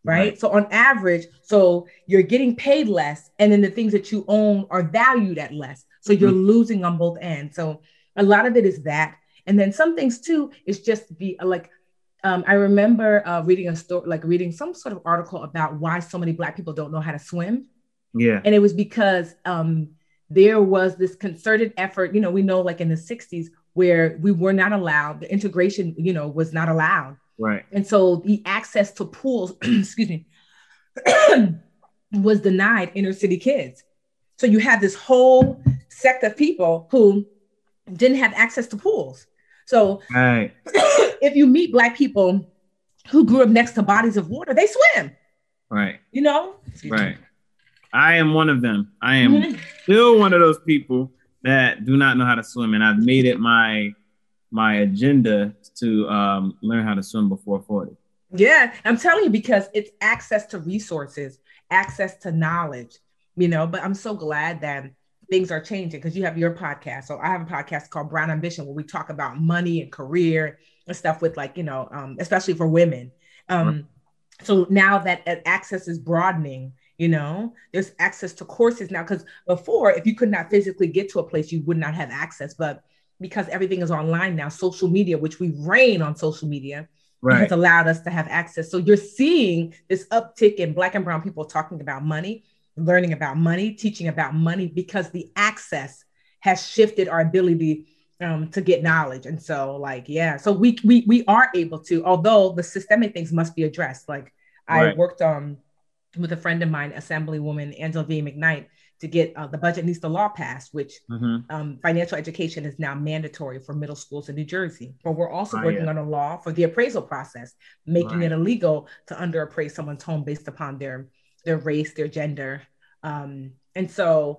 Right? Right. So on average, so you're getting paid less and then the things that you own are valued at less. So you're mm-hmm. losing on both ends. So a lot of it is that. And then some things too, is just the, like, um, I remember uh, reading a story, like reading some sort of article about why so many Black people don't know how to swim. Yeah. And it was because um, there was this concerted effort, you know, we know like in the sixties where we were not allowed, the integration, you know, was not allowed. Right. And so the access to pools, excuse me, was denied inner city kids. So you have this whole sect of people who didn't have access to pools. So right. if you meet Black people who grew up next to bodies of water, they swim. Right. You know? Right. I am one of them. I am mm-hmm. still one of those people that do not know how to swim. And I've made it my my agenda to um, learn how to swim before forty. Yeah. I'm telling you, because it's access to resources, access to knowledge, you know, but I'm so glad that things are changing because you have your podcast. So I have a podcast called Brown Ambition where we talk about money and career and stuff with like, you know, um, especially for women. Um, right. So now that access is broadening, you know, there's access to courses now, because before, if you could not physically get to a place, you would not have access. But because everything is online now, social media, which we reign on social media, right. has allowed us to have access. So you're seeing this uptick in Black and brown people talking about money, learning about money, teaching about money, because the access has shifted our ability um, to get knowledge. And so like, yeah, so we, we, we are able to, although the systemic things must be addressed. Like right. I worked um, with a friend of mine, Assemblywoman Angel V. McKnight, to get uh, the Budgetnista law passed, which mm-hmm. um, financial education is now mandatory for middle schools in New Jersey. But we're also oh, working yeah. on a law for the appraisal process, making right. it illegal to underappraise someone's home based upon their, their race, their gender. Um, and so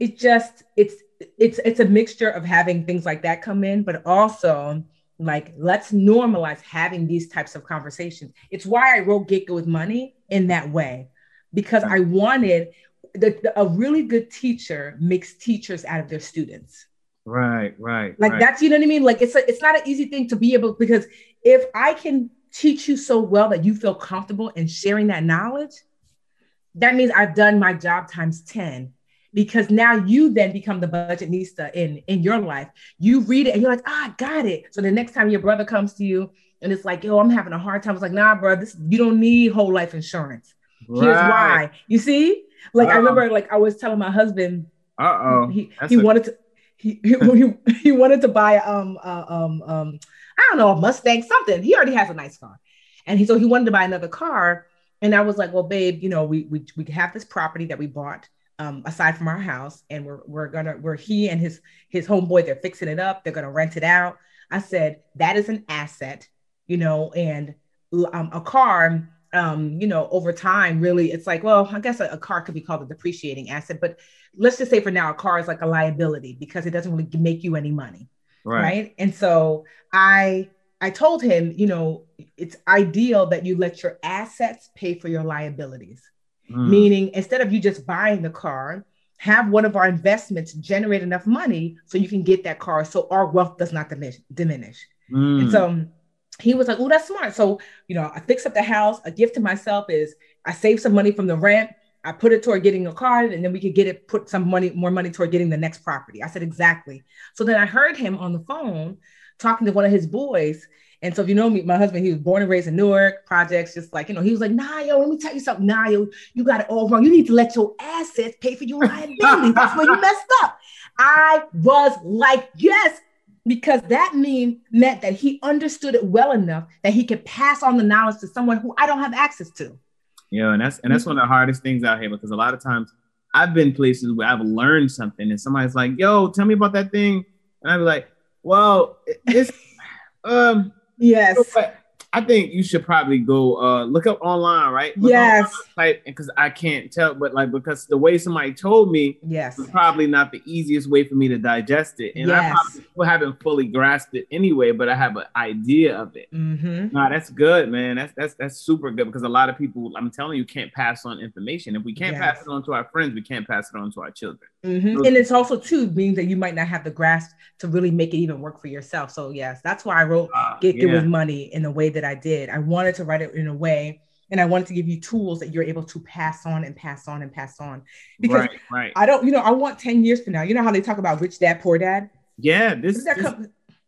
it just, it's, it's, it's a mixture of having things like that come in, but also like, let's normalize having these types of conversations. It's why I wrote Get Good with Money in that way, because I wanted the, the, a really good teacher makes teachers out of their students. Right. Right. Like right. that's, you know what I mean? Like it's a, it's not an easy thing to be able, because if I can teach you so well that you feel comfortable in sharing that knowledge, that means I've done my job times ten, because now you then become the budgetnista in, in your life. You read it and you're like, ah, oh, I got it. So the next time your brother comes to you and it's like, yo, I'm having a hard time. It's like, nah, bro, this, you don't need whole life insurance. Right. Here's why. You see? Like, uh-oh. I remember, like, I was telling my husband, uh-oh, he, he a- wanted to, he, he, he, he wanted to buy, um, uh, um, um, I don't know, a Mustang, something. He already has a nice car. And he, so he wanted to buy another car. And I was like, well, babe, you know, we, we, we have this property that we bought, um, aside from our house, and we're, we're gonna, we're he and his, his homeboy, they're fixing it up. They're going to rent it out. I said, that is an asset, you know, and, um, a car, Um, you know, over time, really, it's like, well, I guess a, a car could be called a depreciating asset, but let's just say for now, a car is like a liability because it doesn't really make you any money. Right. right? And so I, I told him, you know, it's ideal that you let your assets pay for your liabilities, mm. meaning instead of you just buying the car, have one of our investments generate enough money so you can get that car. So our wealth does not diminish. diminish. Mm. And so he was like, oh, that's smart. So, you know, I fix up the house. A gift to myself is I save some money from the rent. I put it toward getting a car, and then we could get it, put some money, more money toward getting the next property. I said, exactly. So then I heard him on the phone talking to one of his boys. And so if you know me, my husband, he was born and raised in Newark, projects, just like, you know, he was like, nah, yo, let me tell you something. Nah, yo, you got it all wrong. You need to let your assets pay for your liabilities. That's where you messed up. I was like, yes. Because that mean, meant that he understood it well enough that he could pass on the knowledge to someone who I don't have access to. Yeah, and that's and that's one of the hardest things out here, because a lot of times I've been places where I've learned something and somebody's like, yo, tell me about that thing. And I'd be like, well, it's, um, yes. I think you should probably go uh, look up online, right? Look yes. Online, because I can't tell, but like, because the way somebody told me yes. was probably not the easiest way for me to digest it. And yes. I probably haven't fully grasped it anyway, but I have an idea of it. Mm-hmm. Nah, that's good, man. That's, that's, that's super good, because a lot of people, I'm telling you, can't pass on information. If we can't yes. pass it on to our friends, we can't pass it on to our children. Mm-hmm. So, and it's also too, means that you might not have the grasp to really make it even work for yourself. So yes, that's why I wrote uh, Get Good yeah. with Money in the way that I did. I wanted to write it in a way, and I wanted to give you tools that you're able to pass on and pass on and pass on. Because right, right. I don't, you know, I want ten years from now. You know how they talk about Rich Dad, Poor Dad? Yeah. This, this come-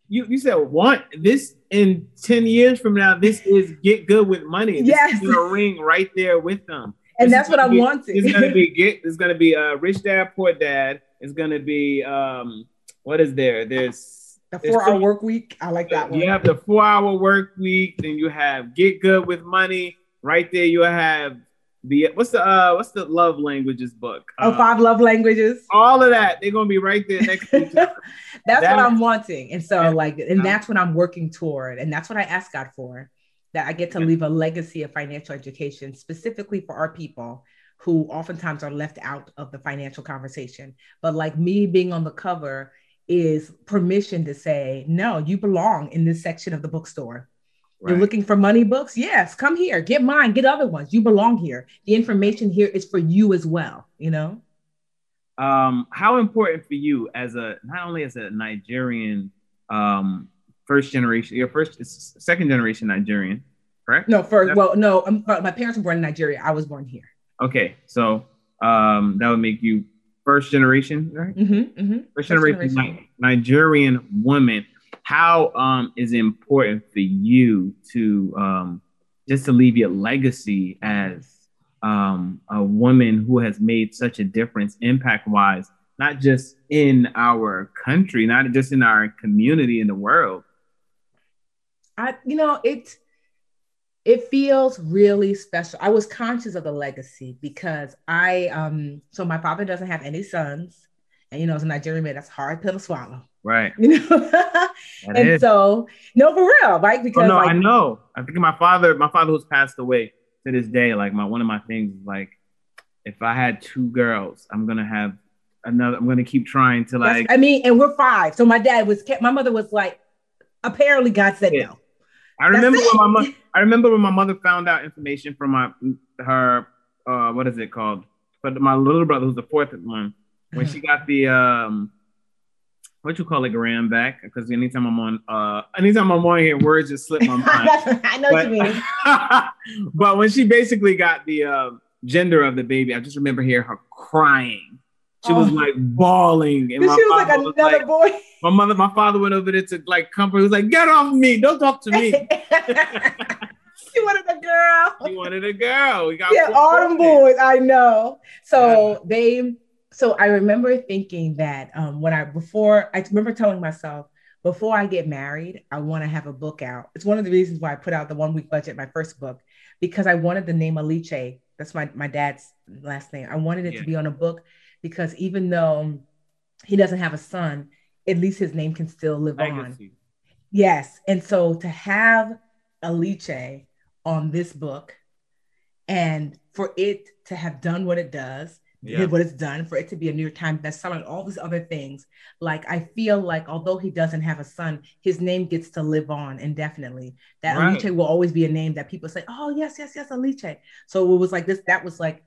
you you said want this in ten years from now. This is Get Good with Money. This yes. is a ring right there with them. And this that's what I be, wanted. It's gonna be get. It's gonna be uh, Rich Dad, Poor Dad. It's gonna be um, what is there? There's. The Four Hour Work Week. I like that one. You have the Four Hour Work Week. Then you have Get Good with Money. Right there, you have the what's the uh, what's the love languages book? Oh, um, Five Love Languages. All of that. They're gonna be right there next to each other. That's that what is- I'm wanting, and so yeah. like, and that's what I'm working toward, and that's what I ask God for, that I get to yeah. leave a legacy of financial education specifically for our people who oftentimes are left out of the financial conversation. But like me being on the cover is permission to say, no, you belong in this section of the bookstore. Right. You're looking for money books? Yes, come here, get mine, get other ones. You belong here. The information here is for you as well, you know? Um, how important for you as a, not only as a Nigerian, um, first generation, your first, second generation Nigerian, correct? No, first, well, no, I'm, my parents were born in Nigeria. I was born here. Okay, so um, that would make you first generation, right? Mm-hmm, mm-hmm. First generation, first generation. Ni- Nigerian woman. How um, is it important for you to um, just to leave your legacy as um, a woman who has made such a difference impact wise, not just in our country, not just in our community, in the world. I, you know, it, it feels really special. I was conscious of the legacy because I, um, so my father doesn't have any sons, and, you know, as a Nigerian man, that's a hard pill to swallow. Right. You know? and is. so, no, for real, right? Because oh, no, like, I know. I think my father, my father who's passed away to this day, like my, one of my things is like, if I had two girls, I'm going to have another, I'm going to keep trying to like. I mean, and we're five. So my dad was, my mother was like, apparently God said yeah. no. I remember when my mother, I remember when my mother found out information from my, her, uh, what is it called? But my little brother, who's the fourth one, when she got the, um, what you call it, gram back? Because anytime I'm on, uh, anytime I'm on here, words just slip my mind. I know but, what you mean. But when she basically got the uh, gender of the baby, I just remember hearing her crying. She oh. was like bawling, and my she was like another was like, boy. My mother, my father went over there to like comfort. He was like, "Get off me! Don't talk to me." She wanted a girl. She wanted a girl. We got yeah, all them boys. I know. So yeah. they. So I remember thinking that um, when I, before, I remember telling myself, before I get married, I want to have a book out. It's one of the reasons why I put out the One Week Budget, my first book, because I wanted the name Aliche. That's my, my dad's last name. I wanted it yeah. to be on a book because even though he doesn't have a son, at least his name can still live Legacy. on. Yes. And so to have Aliche on this book and for it to have done what it does, Yeah. what it's done, for it to be a New York Times bestseller and all these other things. Like, I feel like although he doesn't have a son, his name gets to live on indefinitely. That right. Aliche will always be a name that people say, oh, yes, yes, yes, Aliche. So it was like this, that was like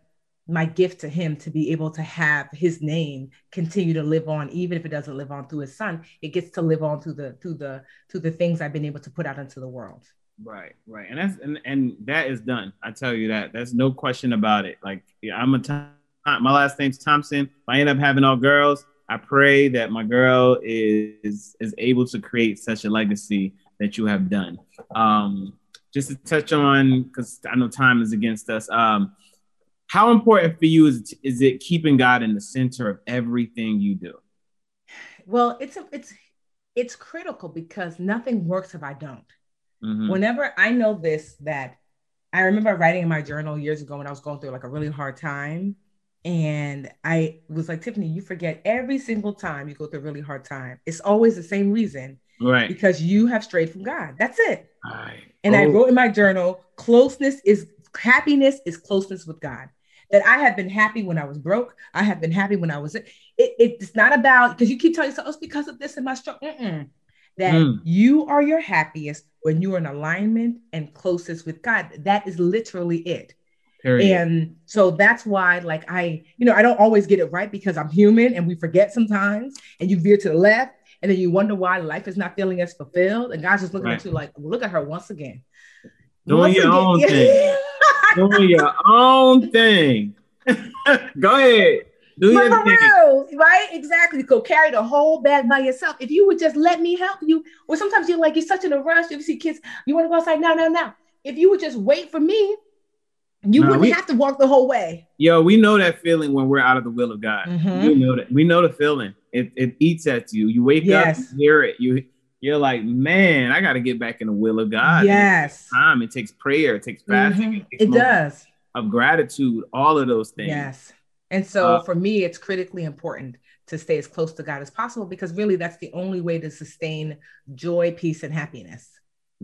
my gift to him, to be able to have his name continue to live on, even if it doesn't live on through his son, it gets to live on through the, through the, through the things I've been able to put out into the world. Right, right. And that's, and, and that is done. I tell you that, that's no question about it. Like, yeah, I'm a time. My last name's Thompson. If I end up having all girls, I pray that my girl is is able to create such a legacy that you have done. Um, just to touch on, because I know time is against us. Um, how important for you is is it keeping God in the center of everything you do? Well, it's a, it's it's critical because nothing works if I don't. Mm-hmm. Whenever I know this, that I remember writing in my journal years ago when I was going through like a really hard time. And I was like, Tiffany, you forget every single time you go through a really hard time. It's always the same reason. Right. Because you have strayed from God. That's it. Right. And oh. I wrote in my journal, closeness is happiness is closeness with God. That I have been happy when I was broke. I have been happy when I was, it, it's not about, because you keep telling yourself, oh, it's because of this and my struggle. Mm-mm. That mm. you are your happiest when you are in alignment and closest with God. That is literally it. And so that's why, like, I, you know, I don't always get it right because I'm human and we forget sometimes and you veer to the left and then you wonder why life is not feeling as fulfilled. And God's just looking right. at you like, well, look at her once again. Doing once your again. own thing. Doing your own thing. Go ahead. Do your real, thing. Right? Exactly. You could carry the whole bag by yourself. If you would just let me help you, or sometimes you're like, you're such in a rush. You see kids, you want to go outside now, now, now. If you would just wait for me, You nah, wouldn't we, have to walk the whole way. Yo, we know that feeling when we're out of the will of God. Mm-hmm. We know that. We know the feeling. It it eats at you. You wake yes. up, you hear it. You you're like, man, I got to get back in the will of God. Yes, it time. It takes prayer. It takes fasting. Mm-hmm. It, takes it does of gratitude. All of those things. Yes, and so uh, for me, it's critically important to stay as close to God as possible because really, that's the only way to sustain joy, peace, and happiness.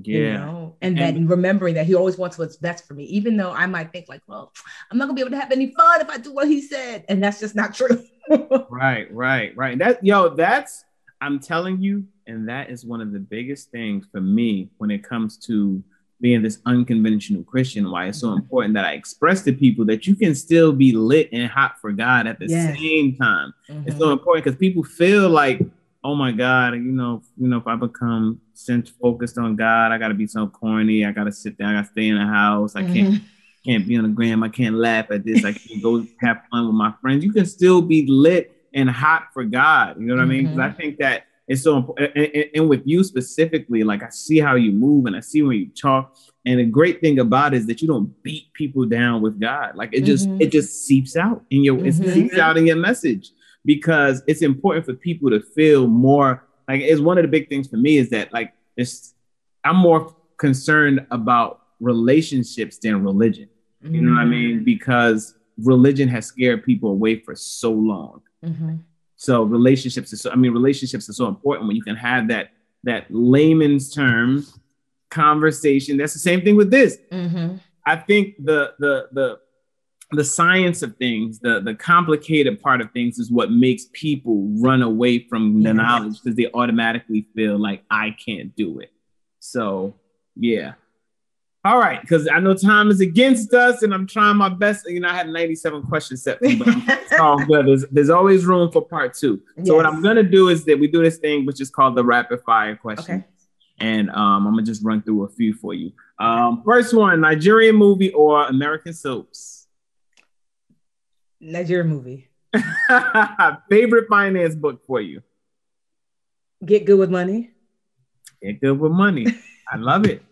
Yeah. You know? And, and then remembering that he always wants what's best for me, even though I might think like, well, I'm not gonna be able to have any fun if I do what he said. And that's just not true. right, right, right. That yo, that's I'm telling you, and that is one of the biggest things for me when it comes to being this unconventional Christian, why it's so important that I express to people that you can still be lit and hot for God at the yes. same time. Mm-hmm. It's so important because people feel like, oh my God, you know, you know, if I become focused on God, I gotta be so corny. I gotta sit down. I gotta stay in the house. I mm-hmm. can't can't be on the gram. I can't laugh at this. I can't go have fun with my friends. You can still be lit and hot for God. You know what mm-hmm. I mean? Because I think that it's so important. And, and, and with you specifically, like I see how you move and I see when you talk. And the great thing about it is that you don't beat people down with God. Like it just mm-hmm. it just seeps out in your mm-hmm. it seeps out in your message. because it's important for people to feel more like it's one of the big things for me is that like it's I'm more concerned about relationships than religion. Mm-hmm. You know what I mean? Because religion has scared people away for so long. Mm-hmm. So relationships is so, I mean, relationships are so important when you can have that, that layman's term conversation. That's the same thing with this. Mm-hmm. I think the, the, the, the science of things, the, the complicated part of things is what makes people run away from the knowledge because they automatically feel like I can't do it. So, yeah. All right, because I know time is against us, and I'm trying my best. You know, I had ninety-seven questions set for me, but oh, well, there's, there's always room for part two. So yes. What I'm going to do is that we do this thing, which is called the rapid fire question. Okay. And um, I'm going to just run through a few for you. Um, first one, Nigerian movie or American soaps? Nigerian movie. Favorite finance book for you? Get Good with Money. Get Good with Money. I love it.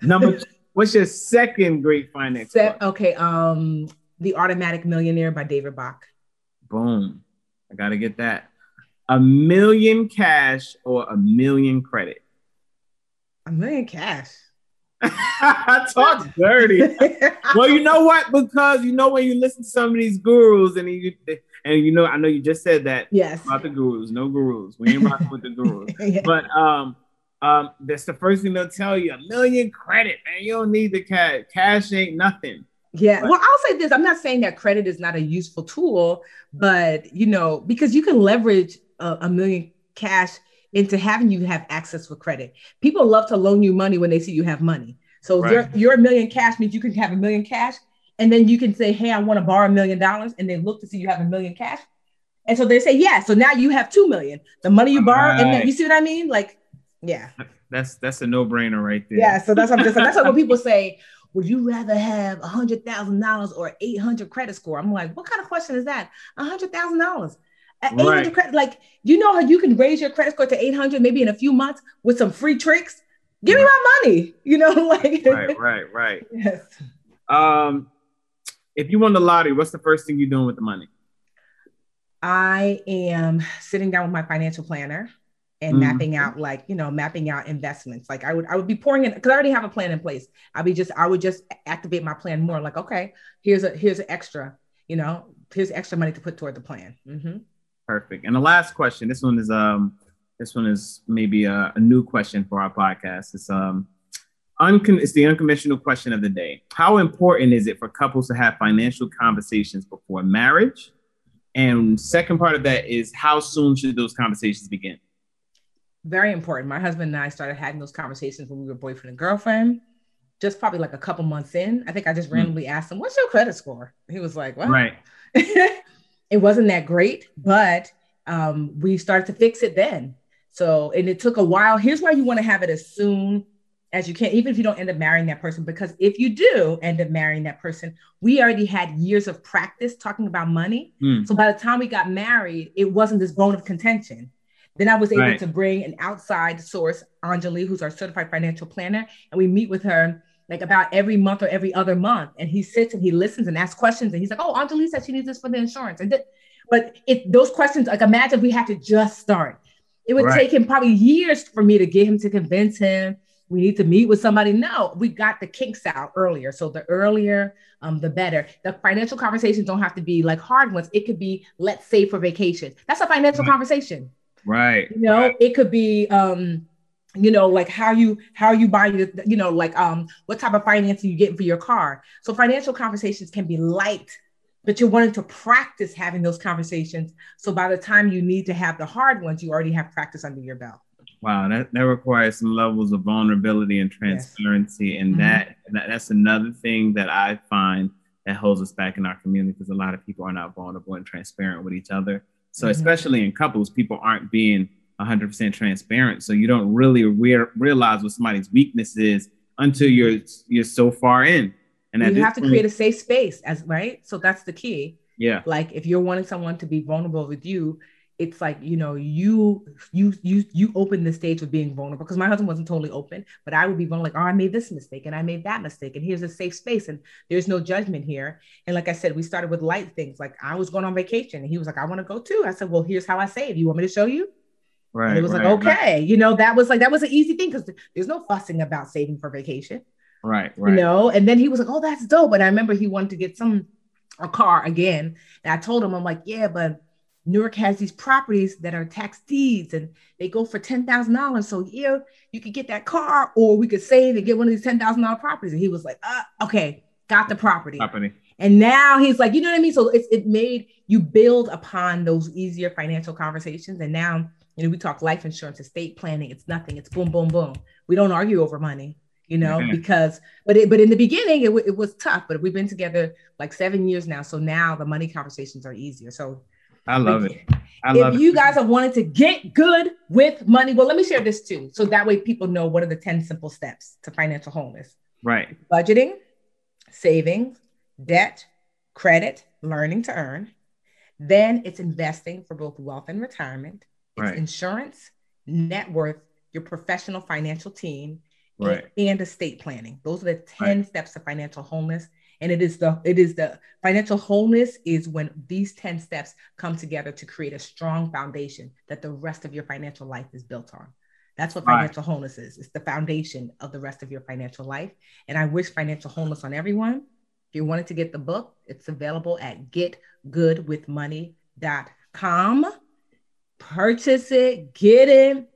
Number two. What's your second great finance Se- book? Okay, um, The Automatic Millionaire by David Bach. Boom. I got to get that. A million cash or a million credit? A million cash. I talk dirty. Well, you know what? Because, you know, when you listen to some of these gurus and you, and you know, I know you just said that yes. about the gurus. No gurus. We ain't rocking with the gurus. Yeah. But, um, Um, that's the first thing they'll tell you. A million credit, man. You don't need the cash. Cash ain't nothing. Yeah. But- well, I'll say this. I'm not saying that credit is not a useful tool, but you know, because you can leverage a, a million cash into having you have access for credit. People love to loan you money when they see you have money. So right. your, your million cash means you can have a million cash. And then you can say, hey, I want to borrow a million dollars. And they look to see you have a million cash. And so they say, yeah. So now you have two million, the money you borrow. Right. And then, you see what I mean? Like, yeah, that's that's a no brainer right there. Yeah, so that's what I'm just, that's what when people say, would you rather have a hundred thousand dollars or eight hundred credit score? I'm like, what kind of question is that? A hundred thousand dollars, eight hundred credit, like you know how you can raise your credit score to eight hundred maybe in a few months with some free tricks. Give right. me my money, you know, like right, right, right. Yes. Um, if you won the lottery, what's the first thing you're doing with the money? I am sitting down with my financial planner. And mm-hmm. mapping out like, you know, mapping out investments. Like I would, I would be pouring in because I already have a plan in place. I'd be just, I would just activate my plan more like, okay, here's a, here's an extra, you know, here's extra money to put toward the plan. Mm-hmm. Perfect. And the last question, this one is, um, this one is maybe a, a new question for our podcast. It's, um, uncon- it's the unconventional question of the day. How important is it for couples to have financial conversations before marriage? And second part of that is how soon should those conversations begin? Very important. My husband and I started having those conversations when we were boyfriend and girlfriend, just probably like a couple months in. I think I just randomly asked him, what's your credit score? He was like, what? Right. It wasn't that great, but um, we started to fix it then. So, and it took a while. Here's why you want to have it as soon as you can, even if you don't end up marrying that person, because if you do end up marrying that person, we already had years of practice talking about money. Mm. So by the time we got married, it wasn't this bone of contention. Then I was able right. to bring an outside source, Anjali, who's our certified financial planner. And we meet with her like about every month or every other month. And he sits and he listens and asks questions. And he's like, oh, Anjali said she needs this for the insurance. And th- But it, those questions, like imagine if we had to just start. It would right. take him probably years for me to get him to convince him. We need to meet with somebody. No, we got the kinks out earlier. So the earlier, um, the better. The financial conversations don't have to be like hard ones. It could be, let's save for vacation. That's a financial right. conversation. Right. You know, right. it could be, um, you know, like how you, how you buy your, you know, like, um, what type of financing you get for your car. So financial conversations can be light, but you're wanting to practice having those conversations. So by the time you need to have the hard ones, you already have practice under your belt. Wow. That, that requires some levels of vulnerability and transparency. Yes. And mm-hmm. that, that that's another thing that I find that holds us back in our community because a lot of people are not vulnerable and transparent with each other. So especially in couples, people aren't being one hundred percent transparent. So you don't really re- realize what somebody's weakness is until you're you're so far in. And you have to create a safe space, as right? So that's the key. Yeah. Like if you're wanting someone to be vulnerable with you, it's like, you know, you, you, you, you open the stage of being vulnerable, because my husband wasn't totally open, but I would be vulnerable, like, oh, I made this mistake and I made that mistake. And here's a safe space and there's no judgment here. And like I said, we started with light things. Like I was going on vacation and he was like, I want to go too. I said, well, here's how I save. You want me to show you? Right. And it was right, like, okay, right. You know, that was like, that was an easy thing. Cause there's no fussing about saving for vacation. Right. Right. You know? And then he was like, oh, that's dope. And I remember he wanted to get some, a car again. And I told him, I'm like, yeah, but Newark has these properties that are tax deeds and they go for ten thousand dollars. So yeah, you could get that car or we could save and get one of these ten thousand dollars properties. And he was like, uh, okay, got the property. Company. And now he's like, you know what I mean? So it's, it made you build upon those easier financial conversations. And now, you know, we talk life insurance, estate planning. It's nothing. It's boom, boom, boom. We don't argue over money, you know, mm-hmm. because, but it, but in the beginning it, w- it was tough, but we've been together like seven years now. So now the money conversations are easier. So I love it. I love it. If you guys have wanted to get good with money, well, let me share this too. So that way people know what are the ten simple steps to financial wholeness. Right. Budgeting, savings, debt, credit, learning to earn. Then it's investing for both wealth and retirement. It's right. insurance, net worth, your professional financial team, right. and, and estate planning. Those are the ten right. steps to financial wholeness. And it is the, it is the financial wholeness is when these ten steps come together to create a strong foundation that the rest of your financial life is built on. That's what financial right. wholeness is. It's the foundation of the rest of your financial life. And I wish financial wholeness on everyone. If you wanted to get the book, it's available at get good with money dot com. Purchase it, get it,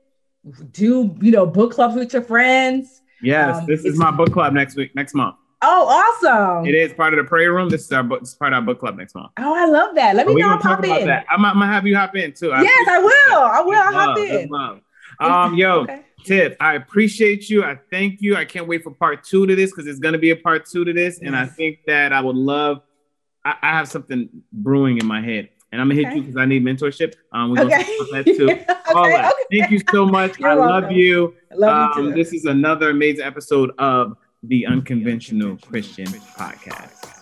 do, you know, book clubs with your friends. Yes, um, this is my book club next week, next month. Oh, awesome. It is part of the prayer room. This is our book, this is part of our book club next month. Oh, I love that. Let me know I'll pop in. That. I'm, I'm going to have you hop in too. I yes, I will. I will. I'll hop in. Love. Um, yo, okay. Tiff, I appreciate you. I thank you. I can't wait for part two to this because it's going to be a part two to this. Yes. And I think that I would love, I, I have something brewing in my head. And I'm going to okay. hit you because I need mentorship. Um, we're okay. going to talk about that too. okay, All right. Okay. Thank you so much. You're I welcome. love you. I love you um, too. This is another amazing episode of the Unconventional Christian Podcast.